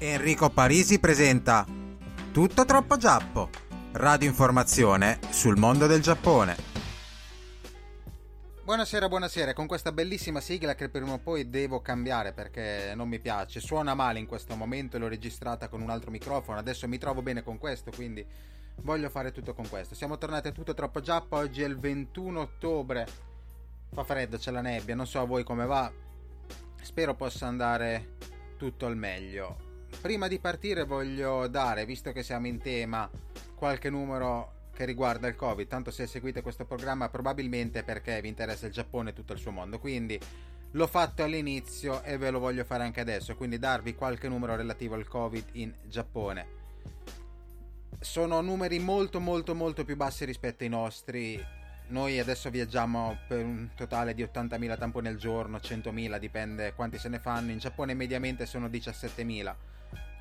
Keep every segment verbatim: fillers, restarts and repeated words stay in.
Enrico Parisi presenta Tutto troppo giappo, radio informazione sul mondo del Giappone. Buonasera, buonasera, con questa bellissima sigla che prima o poi devo cambiare perché non mi piace, suona male in questo momento, l'ho registrata con un altro microfono, adesso mi trovo bene con questo, quindi voglio fare tutto con questo. Siamo tornati a Tutto troppo giappo, oggi è il ventuno ottobre, fa freddo, c'è la nebbia, non so a voi come va, spero possa andare tutto al meglio. Prima di partire voglio dare, visto che siamo in tema, qualche numero che riguarda il Covid. Tanto se seguite questo programma probabilmente perché vi interessa il Giappone e tutto il suo mondo. Quindi l'ho fatto all'inizio e ve lo voglio fare anche adesso. Quindi darvi qualche numero relativo al Covid in Giappone. Sono numeri molto molto molto più bassi rispetto ai nostri. Noi adesso viaggiamo per un totale di ottantamila tamponi al giorno, centomila, dipende quanti se ne fanno. In Giappone mediamente sono diciassettemila.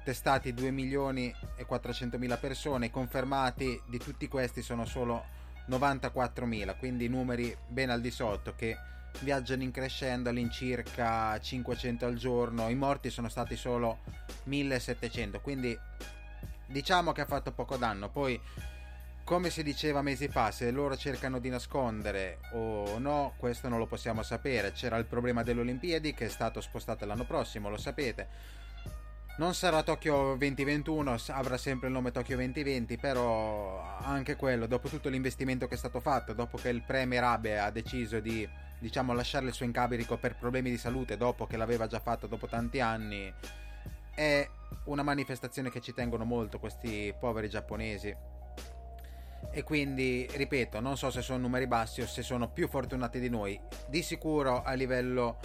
Testati due milioni e quattrocentomila persone, confermati di tutti questi sono solo novantaquattromila, quindi numeri ben al di sotto che viaggiano in crescendo all'incirca cinquecento al giorno. I morti sono stati solo millesettecento, quindi diciamo che ha fatto poco danno. Poi, come si diceva mesi fa, se loro cercano di nascondere o no, questo non lo possiamo sapere. C'era il problema delle Olimpiadi che è stato spostato l'anno prossimo, lo sapete. Non sarà Tokyo duemilaventuno, avrà sempre il nome Tokyo duemilaventi, però anche quello, dopo tutto l'investimento che è stato fatto, dopo che il premier Abe ha deciso di, diciamo, lasciare il suo incarico per problemi di salute, dopo che l'aveva già fatto dopo tanti anni, è una manifestazione che ci tengono molto questi poveri giapponesi. E quindi, ripeto, non so se sono numeri bassi o se sono più fortunati di noi. Di sicuro a livello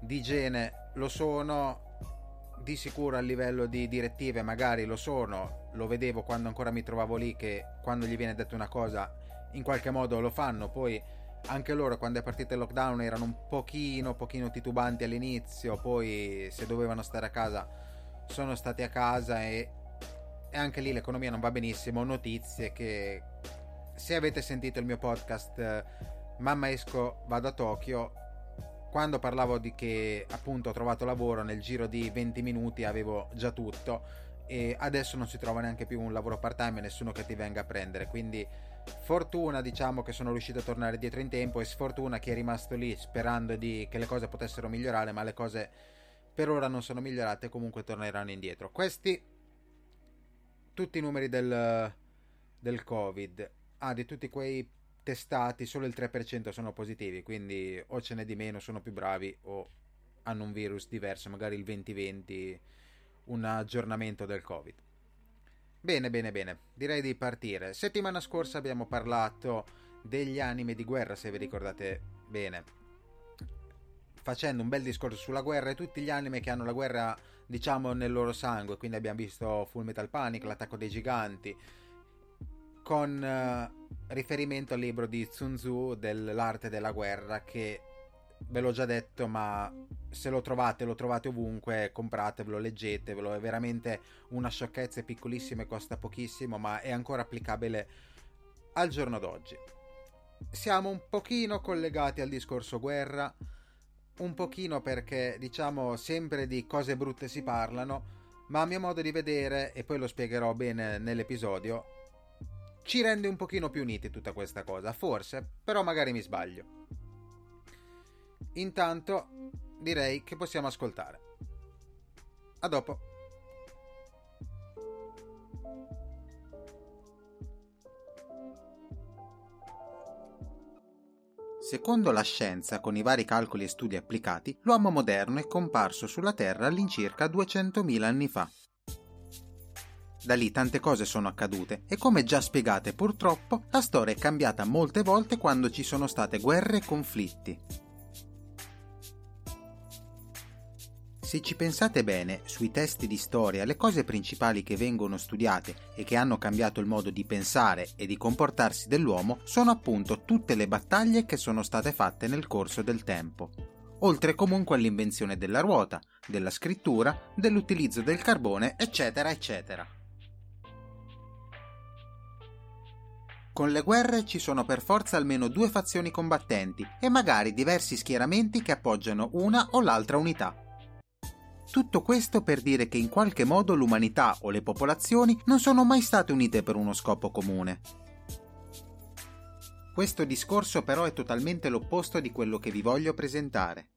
di igiene lo sono, di sicuro a livello di direttive magari lo sono, lo vedevo quando ancora mi trovavo lì che quando gli viene detta una cosa in qualche modo lo fanno. Poi anche loro quando è partito il lockdown erano un pochino pochino titubanti all'inizio, poi se dovevano stare a casa sono stati a casa e, e anche lì l'economia non va benissimo. Notizie che, se avete sentito il mio podcast Mamma esco vado a Tokyo, quando parlavo di che appunto ho trovato lavoro, nel giro di venti minuti avevo già tutto e adesso non si trova neanche più un lavoro part time e nessuno che ti venga a prendere, quindi fortuna diciamo che sono riuscito a tornare dietro in tempo e sfortuna che è rimasto lì sperando di che le cose potessero migliorare, ma le cose per ora non sono migliorate e comunque torneranno indietro. Questi tutti i numeri del, del Covid. Ah, di tutti quei testati solo il tre percento sono positivi, quindi o ce n'è di meno, sono più bravi o hanno un virus diverso, magari il duemilaventi, un aggiornamento del Covid. Bene, bene, bene, direi di partire. Settimana scorsa abbiamo parlato degli anime di guerra, se vi ricordate bene, facendo un bel discorso sulla guerra e tutti gli anime che hanno la guerra, diciamo, nel loro sangue. Quindi abbiamo visto Full Metal Panic, l'attacco dei giganti, con eh, riferimento al libro di Sun Tzu dell'arte della guerra, che ve l'ho già detto, ma se lo trovate, lo trovate ovunque, compratevelo, leggetevelo, è veramente una sciocchezza, è piccolissima e costa pochissimo, ma è ancora applicabile al giorno d'oggi. Siamo un pochino collegati al discorso guerra, un pochino perché, diciamo, sempre di cose brutte si parlano, ma a mio modo di vedere, e poi lo spiegherò bene nell'episodio, ci rende un pochino più uniti tutta questa cosa, forse, però magari mi sbaglio. Intanto direi che possiamo ascoltare. A dopo. Secondo la scienza, con i vari calcoli e studi applicati, l'uomo moderno è comparso sulla Terra all'incirca duecentomila anni fa. Da lì tante cose sono accadute e, come già spiegate purtroppo, la storia è cambiata molte volte quando ci sono state guerre e conflitti. Se ci pensate bene, sui testi di storia le cose principali che vengono studiate e che hanno cambiato il modo di pensare e di comportarsi dell'uomo sono appunto tutte le battaglie che sono state fatte nel corso del tempo, oltre comunque all'invenzione della ruota, della scrittura, dell'utilizzo del carbone, eccetera, eccetera. Con le guerre ci sono per forza almeno due fazioni combattenti e magari diversi schieramenti che appoggiano una o l'altra unità. Tutto questo per dire che in qualche modo l'umanità o le popolazioni non sono mai state unite per uno scopo comune. Questo discorso però è totalmente l'opposto di quello che vi voglio presentare.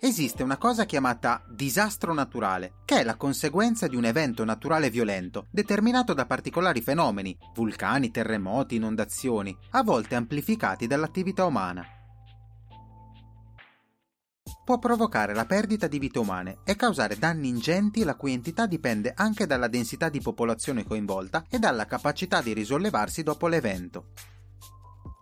Esiste una cosa chiamata disastro naturale, che è la conseguenza di un evento naturale violento, determinato da particolari fenomeni, vulcani, terremoti, inondazioni, a volte amplificati dall'attività umana. Può provocare la perdita di vite umane e causare danni ingenti la cui entità dipende anche dalla densità di popolazione coinvolta e dalla capacità di risollevarsi dopo l'evento.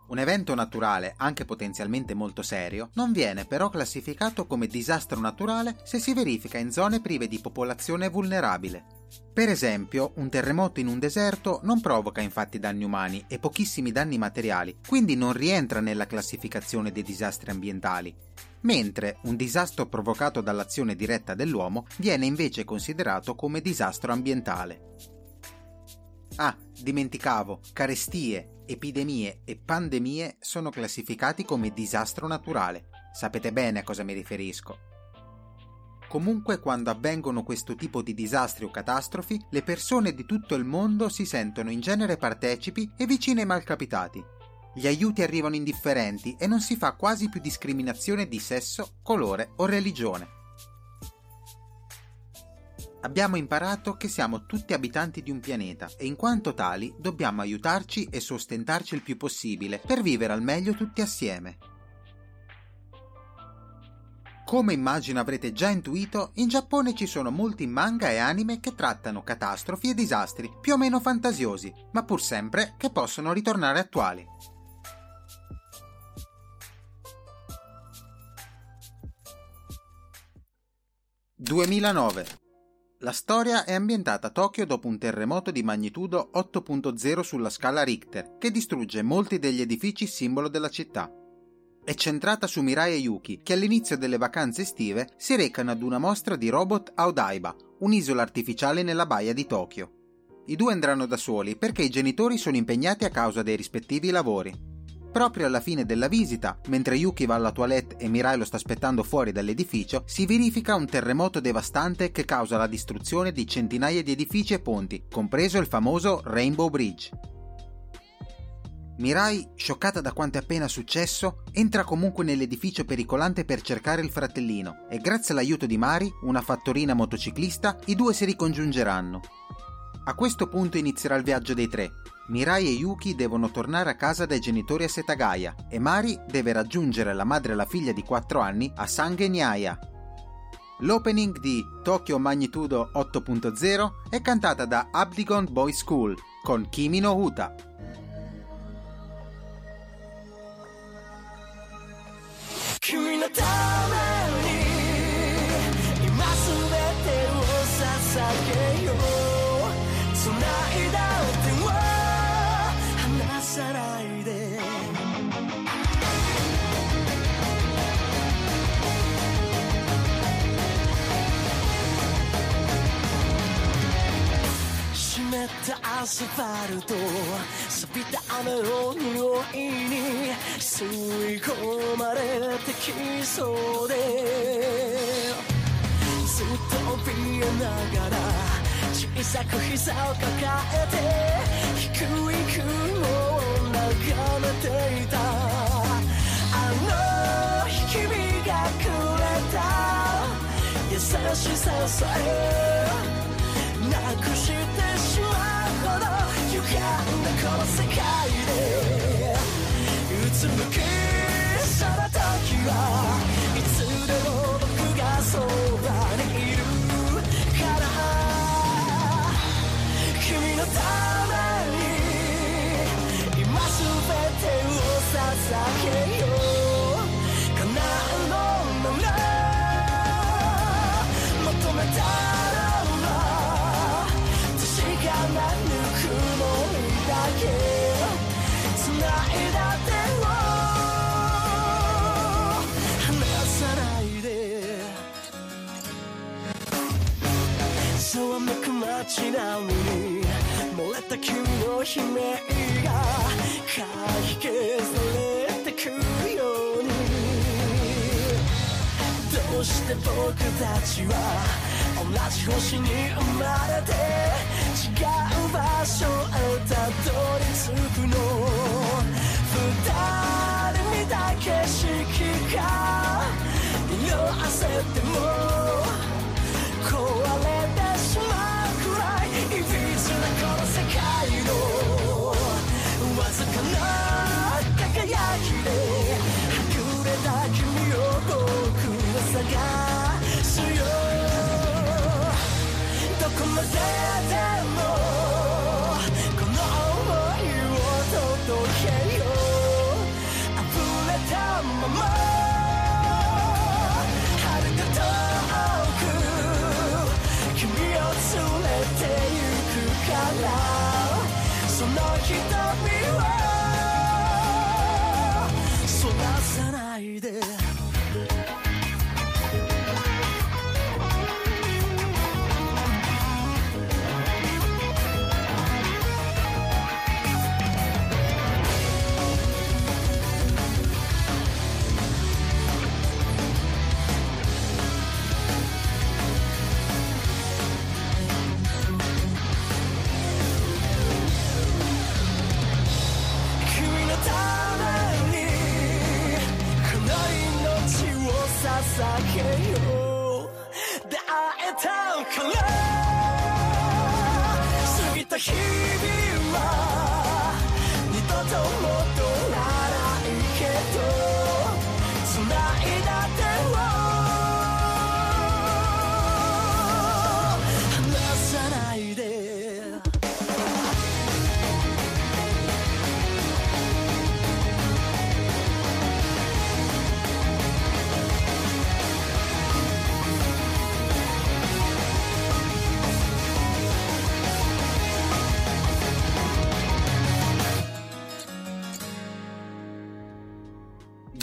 Un evento naturale, anche potenzialmente molto serio, non viene però classificato come disastro naturale se si verifica in zone prive di popolazione vulnerabile. Per esempio, un terremoto in un deserto non provoca infatti danni umani e pochissimi danni materiali, quindi non rientra nella classificazione dei disastri ambientali. Mentre un disastro provocato dall'azione diretta dell'uomo viene invece considerato come disastro ambientale. Ah, dimenticavo, carestie, epidemie e pandemie sono classificati come disastro naturale. Sapete bene a cosa mi riferisco. Comunque, quando avvengono questo tipo di disastri o catastrofi, le persone di tutto il mondo si sentono in genere partecipi e vicine ai malcapitati. Gli aiuti arrivano indifferenti e non si fa quasi più discriminazione di sesso, colore o religione. Abbiamo imparato che siamo tutti abitanti di un pianeta e in quanto tali dobbiamo aiutarci e sostentarci il più possibile per vivere al meglio tutti assieme. Come immagino avrete già intuito, in Giappone ci sono molti manga e anime che trattano catastrofi e disastri più o meno fantasiosi, ma pur sempre che possono ritornare attuali. duemilanove. La storia è ambientata a Tokyo dopo un terremoto di magnitudo otto punto zero sulla scala Richter, che distrugge molti degli edifici simbolo della città. È centrata su Mirai e Yuki, che all'inizio delle vacanze estive si recano ad una mostra di robot a Odaiba, un'isola artificiale nella baia di Tokyo. I due andranno da soli perché i genitori sono impegnati a causa dei rispettivi lavori. Proprio alla fine della visita, mentre Yuki va alla toilette e Mirai lo sta aspettando fuori dall'edificio, si verifica un terremoto devastante che causa la distruzione di centinaia di edifici e ponti, compreso il famoso Rainbow Bridge. Mirai, scioccata da quanto è appena successo, entra comunque nell'edificio pericolante per cercare il fratellino e grazie all'aiuto di Mari, una fattorina motociclista, i due si ricongiungeranno. A questo punto inizierà il viaggio dei tre. Mirai e Yuki devono tornare a casa dai genitori a Setagaya e Mari deve raggiungere la madre e la figlia di quattro anni a Sangenaya. L'opening di Tokyo Magnitudo otto punto zero è cantata da Abingdon Boys School con Kimi no Uta. Kimi no tame ni ima subete wo sasage yo tsunaida o te wa hanasarai de スファルト錆びた雨の匂いに吸い込まれてきそうでずっと怯えながら小さく膝を抱えて低い雲を眺めていたあの日君がくれた優しささえなくしてYou got the colors of the It's a kiss of a Tokyo It's a little bit of so that it you ざわめく街並みに漏れた君の悲鳴がかき消されてくようにどうして僕たちは同じ星に生まれて違う場所へたどり着くの二人見た景色が色あせても壊れ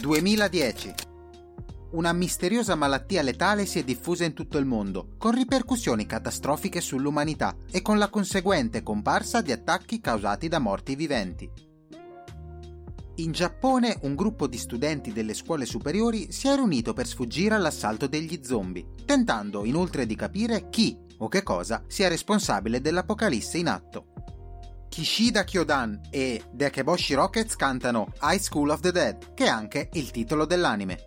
duemiladieci. Una misteriosa malattia letale si è diffusa in tutto il mondo, con ripercussioni catastrofiche sull'umanità e con la conseguente comparsa di attacchi causati da morti viventi. In Giappone, un gruppo di studenti delle scuole superiori si è riunito per sfuggire all'assalto degli zombie, tentando inoltre di capire chi o che cosa sia responsabile dell'apocalisse in atto. Kishida Kyodan e The Akeboshi Rockets cantano High School of the Dead, che è anche il titolo dell'anime.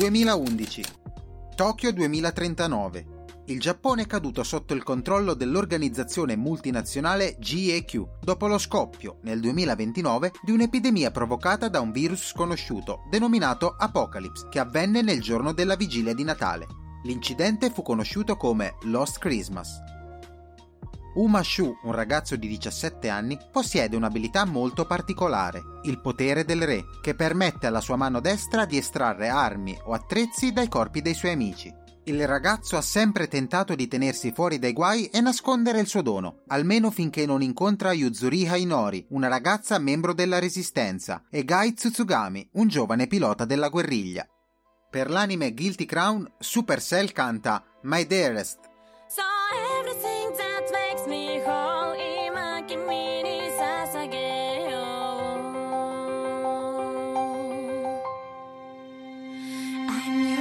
duemilaundici, Tokyo duemilatrentanove. Il Giappone è caduto sotto il controllo dell'organizzazione multinazionale G E Q dopo lo scoppio, nel duemilaventinove, di un'epidemia provocata da un virus sconosciuto, denominato Apocalypse, che avvenne nel giorno della vigilia di Natale. L'incidente fu conosciuto come Lost Christmas. Uma Shu, un ragazzo di diciassette anni, possiede un'abilità molto particolare, il potere del re, che permette alla sua mano destra di estrarre armi o attrezzi dai corpi dei suoi amici. Il ragazzo ha sempre tentato di tenersi fuori dai guai e nascondere il suo dono, almeno finché non incontra Yuzuri Hainori, una ragazza membro della Resistenza, e Gai Tsutsugami, un giovane pilota della guerriglia. Per l'anime Guilty Crown, Supercell canta My Dearest. So everything that makes me whole, ima kimi ni sasageyo. I'm your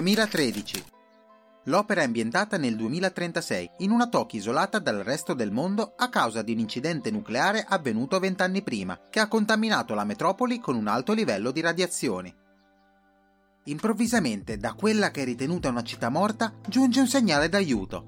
duemilatredici. L'opera è ambientata nel duemilatrentasei, in una Tokyo isolata dal resto del mondo a causa di un incidente nucleare avvenuto vent'anni prima, che ha contaminato la metropoli con un alto livello di radiazioni. Improvvisamente, da quella che è ritenuta una città morta, giunge un segnale d'aiuto.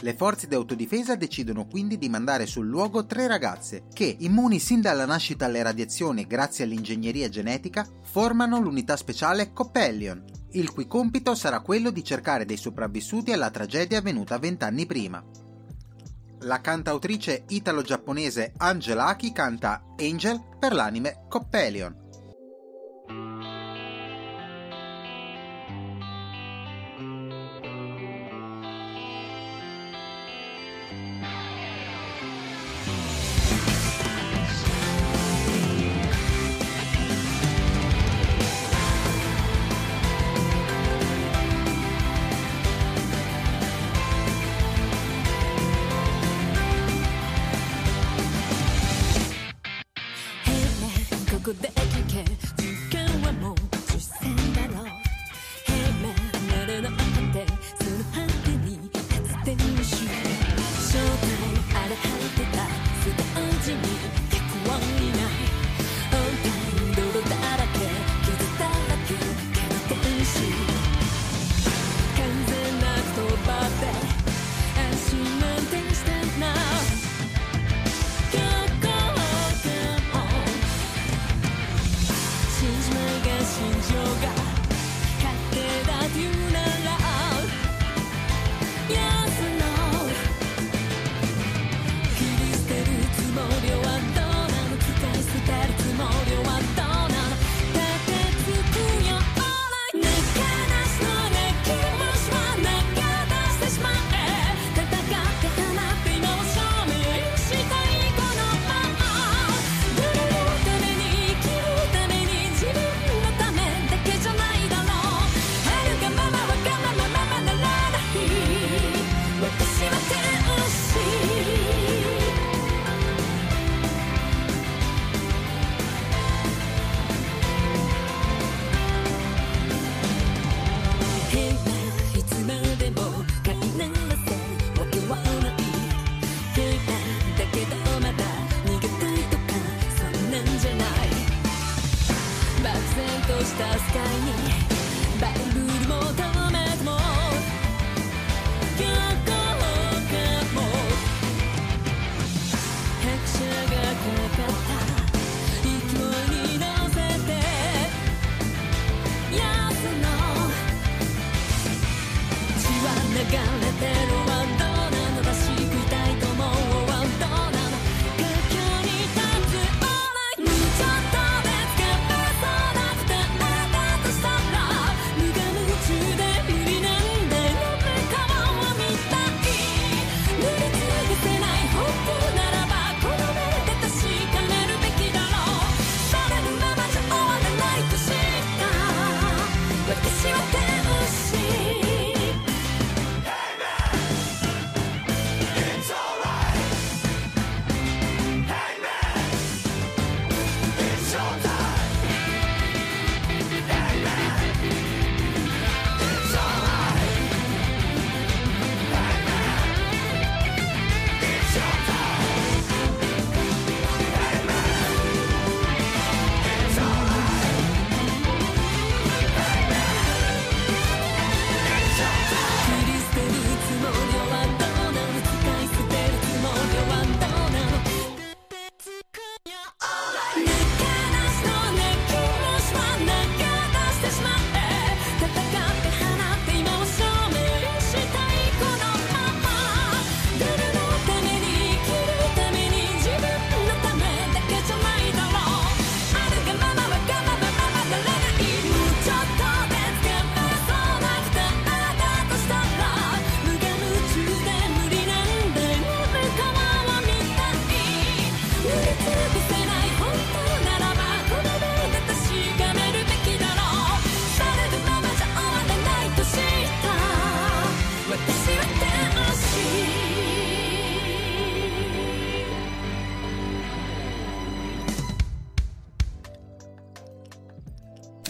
Le forze di autodifesa decidono quindi di mandare sul luogo tre ragazze che, immuni sin dalla nascita alle radiazioni grazie all'ingegneria genetica, formano l'unità speciale Coppelion, il cui compito sarà quello di cercare dei sopravvissuti alla tragedia avvenuta vent'anni prima. La cantautrice italo-giapponese Angela Aki canta Angel per l'anime Coppelion.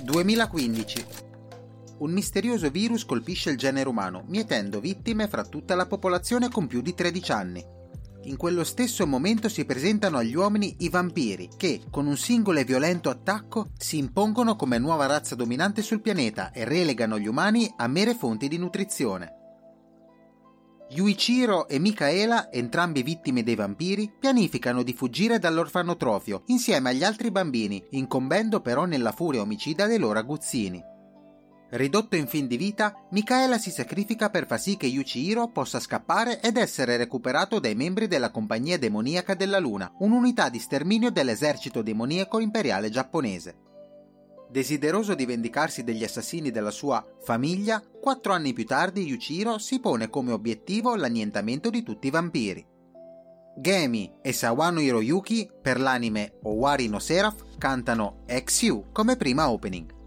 duemilaquindici. un misterioso virus colpisce il genere umano, mietendo vittime fra tutta la popolazione con più di tredici anni. In quello stesso momento si presentano agli uomini i vampiri, che, con un singolo e violento attacco, si impongono come nuova razza dominante sul pianeta e relegano gli umani a mere fonti di nutrizione. Yuichiro e Mikaela, entrambi vittime dei vampiri, pianificano di fuggire dall'orfanotrofio insieme agli altri bambini, incombendo però nella furia omicida dei loro aguzzini. Ridotto in fin di vita, Mikaela si sacrifica per far sì che Yuichiro possa scappare ed essere recuperato dai membri della Compagnia Demoniaca della Luna, un'unità di sterminio dell'esercito demoniaco imperiale giapponese. Desideroso di vendicarsi degli assassini della sua famiglia, quattro anni più tardi Yuichiro si pone come obiettivo l'annientamento di tutti i vampiri. Gemi e Sawano Hiroyuki, per l'anime Owari no Seraph, cantano X U come prima opening.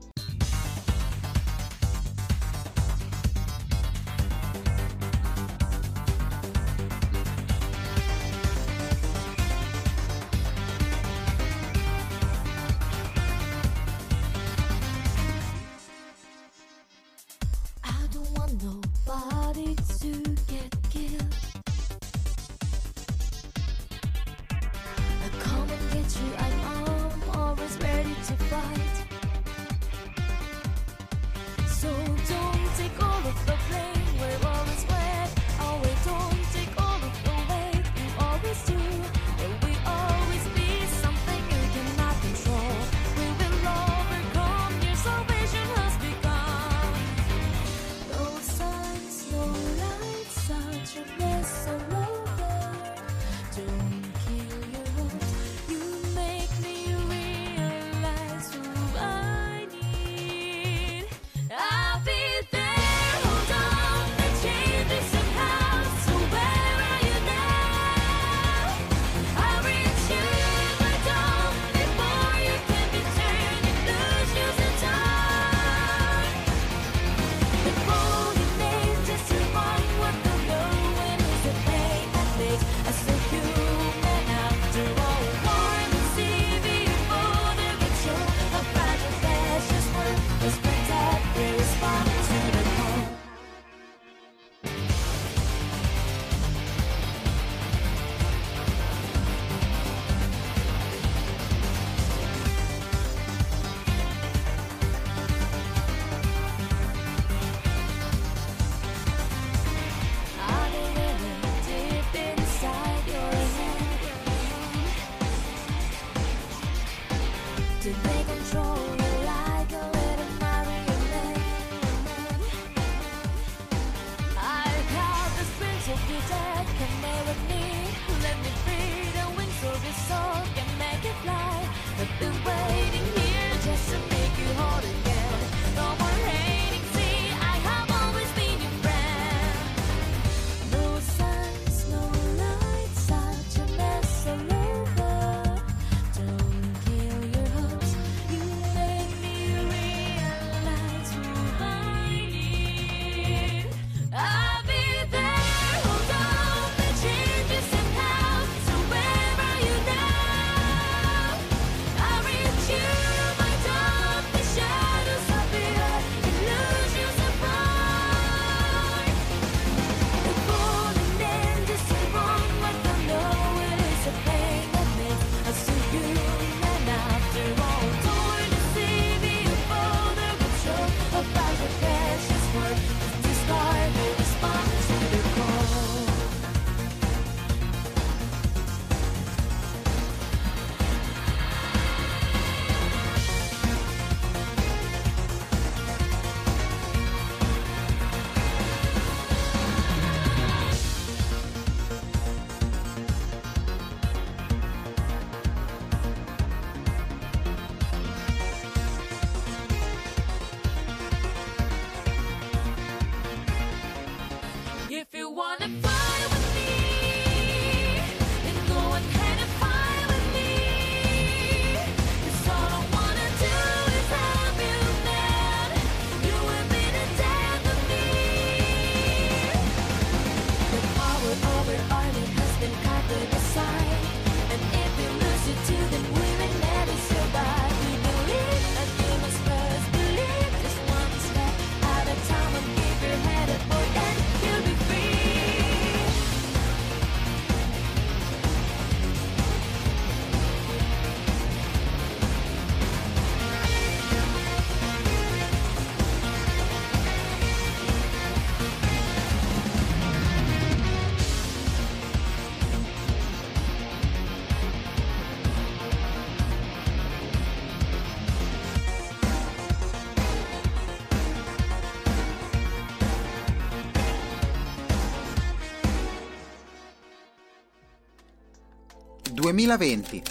duemilaventi.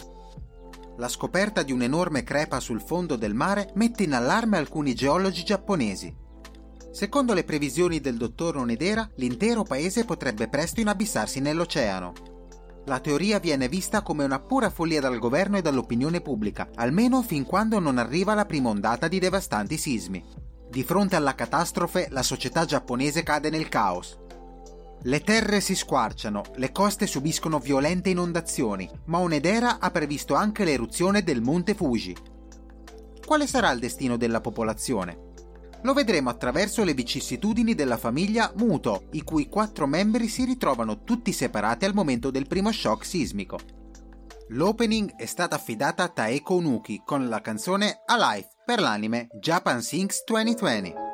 La scoperta di un'enorme crepa sul fondo del mare mette in allarme alcuni geologi giapponesi. Secondo le previsioni del dottor Onodera, l'intero paese potrebbe presto inabissarsi nell'oceano. La teoria viene vista come una pura follia dal governo e dall'opinione pubblica, almeno fin quando non arriva la prima ondata di devastanti sismi. Di fronte alla catastrofe, la società giapponese cade nel caos. Le terre si squarciano, le coste subiscono violente inondazioni, ma Onodera ha previsto anche l'eruzione del Monte Fuji. Quale sarà il destino della popolazione? Lo vedremo attraverso le vicissitudini della famiglia Muto, i cui quattro membri si ritrovano tutti separati al momento del primo shock sismico. L'opening è stata affidata a Taeko Onuki con la canzone Alive per l'anime Japan Sinks duemilaventi.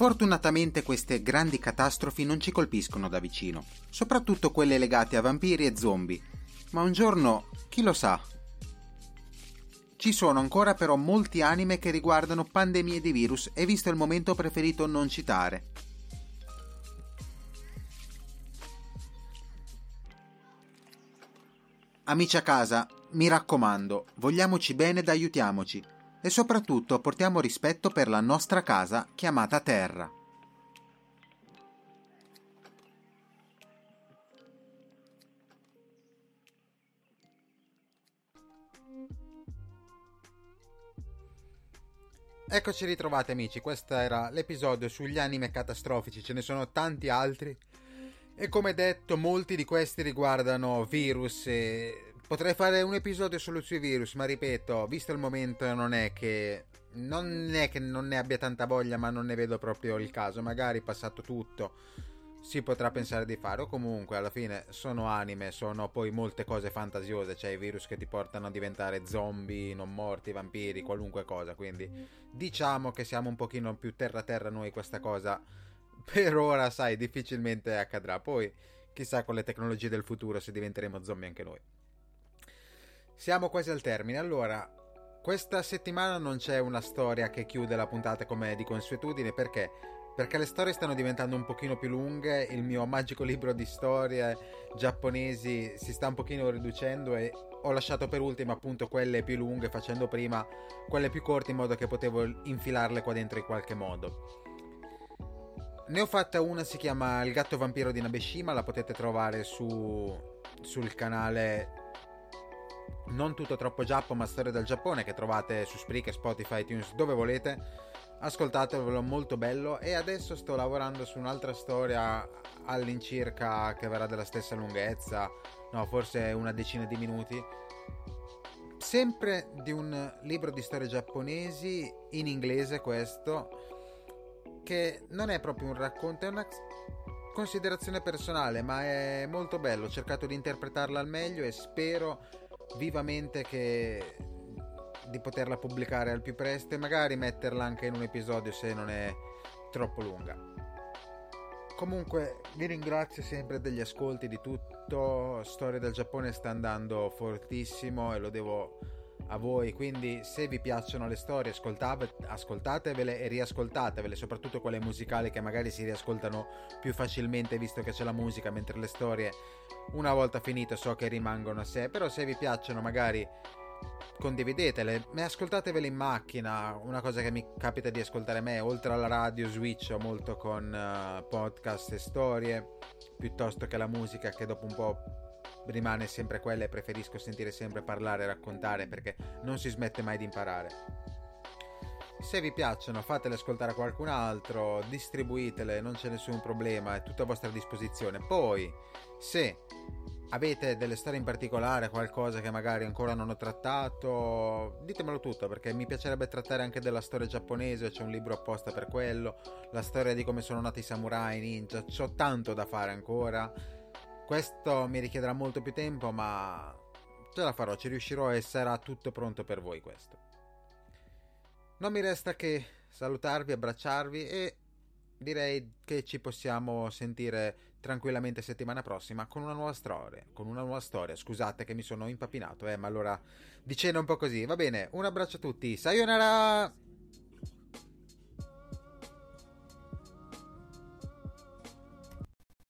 Fortunatamente queste grandi catastrofi non ci colpiscono da vicino, soprattutto quelle legate a vampiri e zombie, ma un giorno, chi lo sa? Ci sono ancora però molti anime che riguardano pandemie di virus e visto il momento ho preferito non citare. Amici a casa, mi raccomando, vogliamoci bene ed aiutiamoci e soprattutto portiamo rispetto per la nostra casa chiamata Terra. Eccoci ritrovati amici, questo era l'episodio sugli anime catastrofici, ce ne sono tanti altri e come detto molti di questi riguardano virus e potrei fare un episodio solo sui virus, ma ripeto, visto il momento non è che non è che non ne abbia tanta voglia, ma non ne vedo proprio il caso, magari passato tutto si potrà pensare di fare, o comunque alla fine sono anime, sono poi molte cose fantasiose, cioè i virus che ti portano a diventare zombie, non morti, vampiri, qualunque cosa, quindi diciamo che siamo un pochino più terra terra noi, questa cosa per ora sai difficilmente accadrà, poi chissà con le tecnologie del futuro se diventeremo zombie anche noi. Siamo quasi al termine, allora questa settimana non c'è una storia che chiude la puntata come di consuetudine, perché Perché le storie stanno diventando un pochino più lunghe, il mio magico libro di storie giapponesi si sta un pochino riducendo e ho lasciato per ultimo appunto quelle più lunghe, facendo prima quelle più corte in modo che potevo infilarle qua dentro in qualche modo. Ne ho fatta una, si chiama Il gatto vampiro di Nabeshima, la potete trovare su sul canale non Tutto Troppo Giappo ma Storie del Giappone, che trovate su Spreaker, Spotify, iTunes, dove volete. Ascoltatevelo, molto bello. E adesso sto lavorando su un'altra storia all'incirca che verrà della stessa lunghezza, no, forse una decina di minuti, sempre di un libro di storie giapponesi in inglese, questo che non è proprio un racconto, è una considerazione personale, ma è molto bello, ho cercato di interpretarla al meglio e spero vivamente che di poterla pubblicare al più presto e magari metterla anche in un episodio se non è troppo lunga. Comunque vi ringrazio sempre degli ascolti di tutto, Storia del Giappone sta andando fortissimo e lo devo a voi, quindi se vi piacciono le storie ascoltatevele e riascoltatevele, soprattutto quelle musicali che magari si riascoltano più facilmente visto che c'è la musica, mentre le storie una volta finite so che rimangono a sé, però se vi piacciono magari condividetele, ma ascoltatevele in macchina, una cosa che mi capita di ascoltare a me, oltre alla radio switch molto con uh, podcast e storie piuttosto che la musica che dopo un po' rimane sempre quella e preferisco sentire sempre parlare e raccontare perché non si smette mai di imparare. Se vi piacciono fatele ascoltare a qualcun altro, distribuitele, non c'è nessun problema, è tutto a vostra disposizione. Poi se avete delle storie in particolare, qualcosa che magari ancora non ho trattato, ditemelo tutto, perché mi piacerebbe trattare anche della storia giapponese, c'è un libro apposta per quello, la storia di come sono nati i samurai, ninja, c'ho tanto da fare ancora, questo mi richiederà molto più tempo ma ce la farò, ci riuscirò e sarà tutto pronto per voi questo. Non mi resta che salutarvi, abbracciarvi e direi che ci possiamo sentire tranquillamente settimana prossima con una nuova storia, con una nuova storia. Scusate che mi sono impappinato, eh, ma allora di cena un po' così. Va bene, un abbraccio a tutti. Sayonara!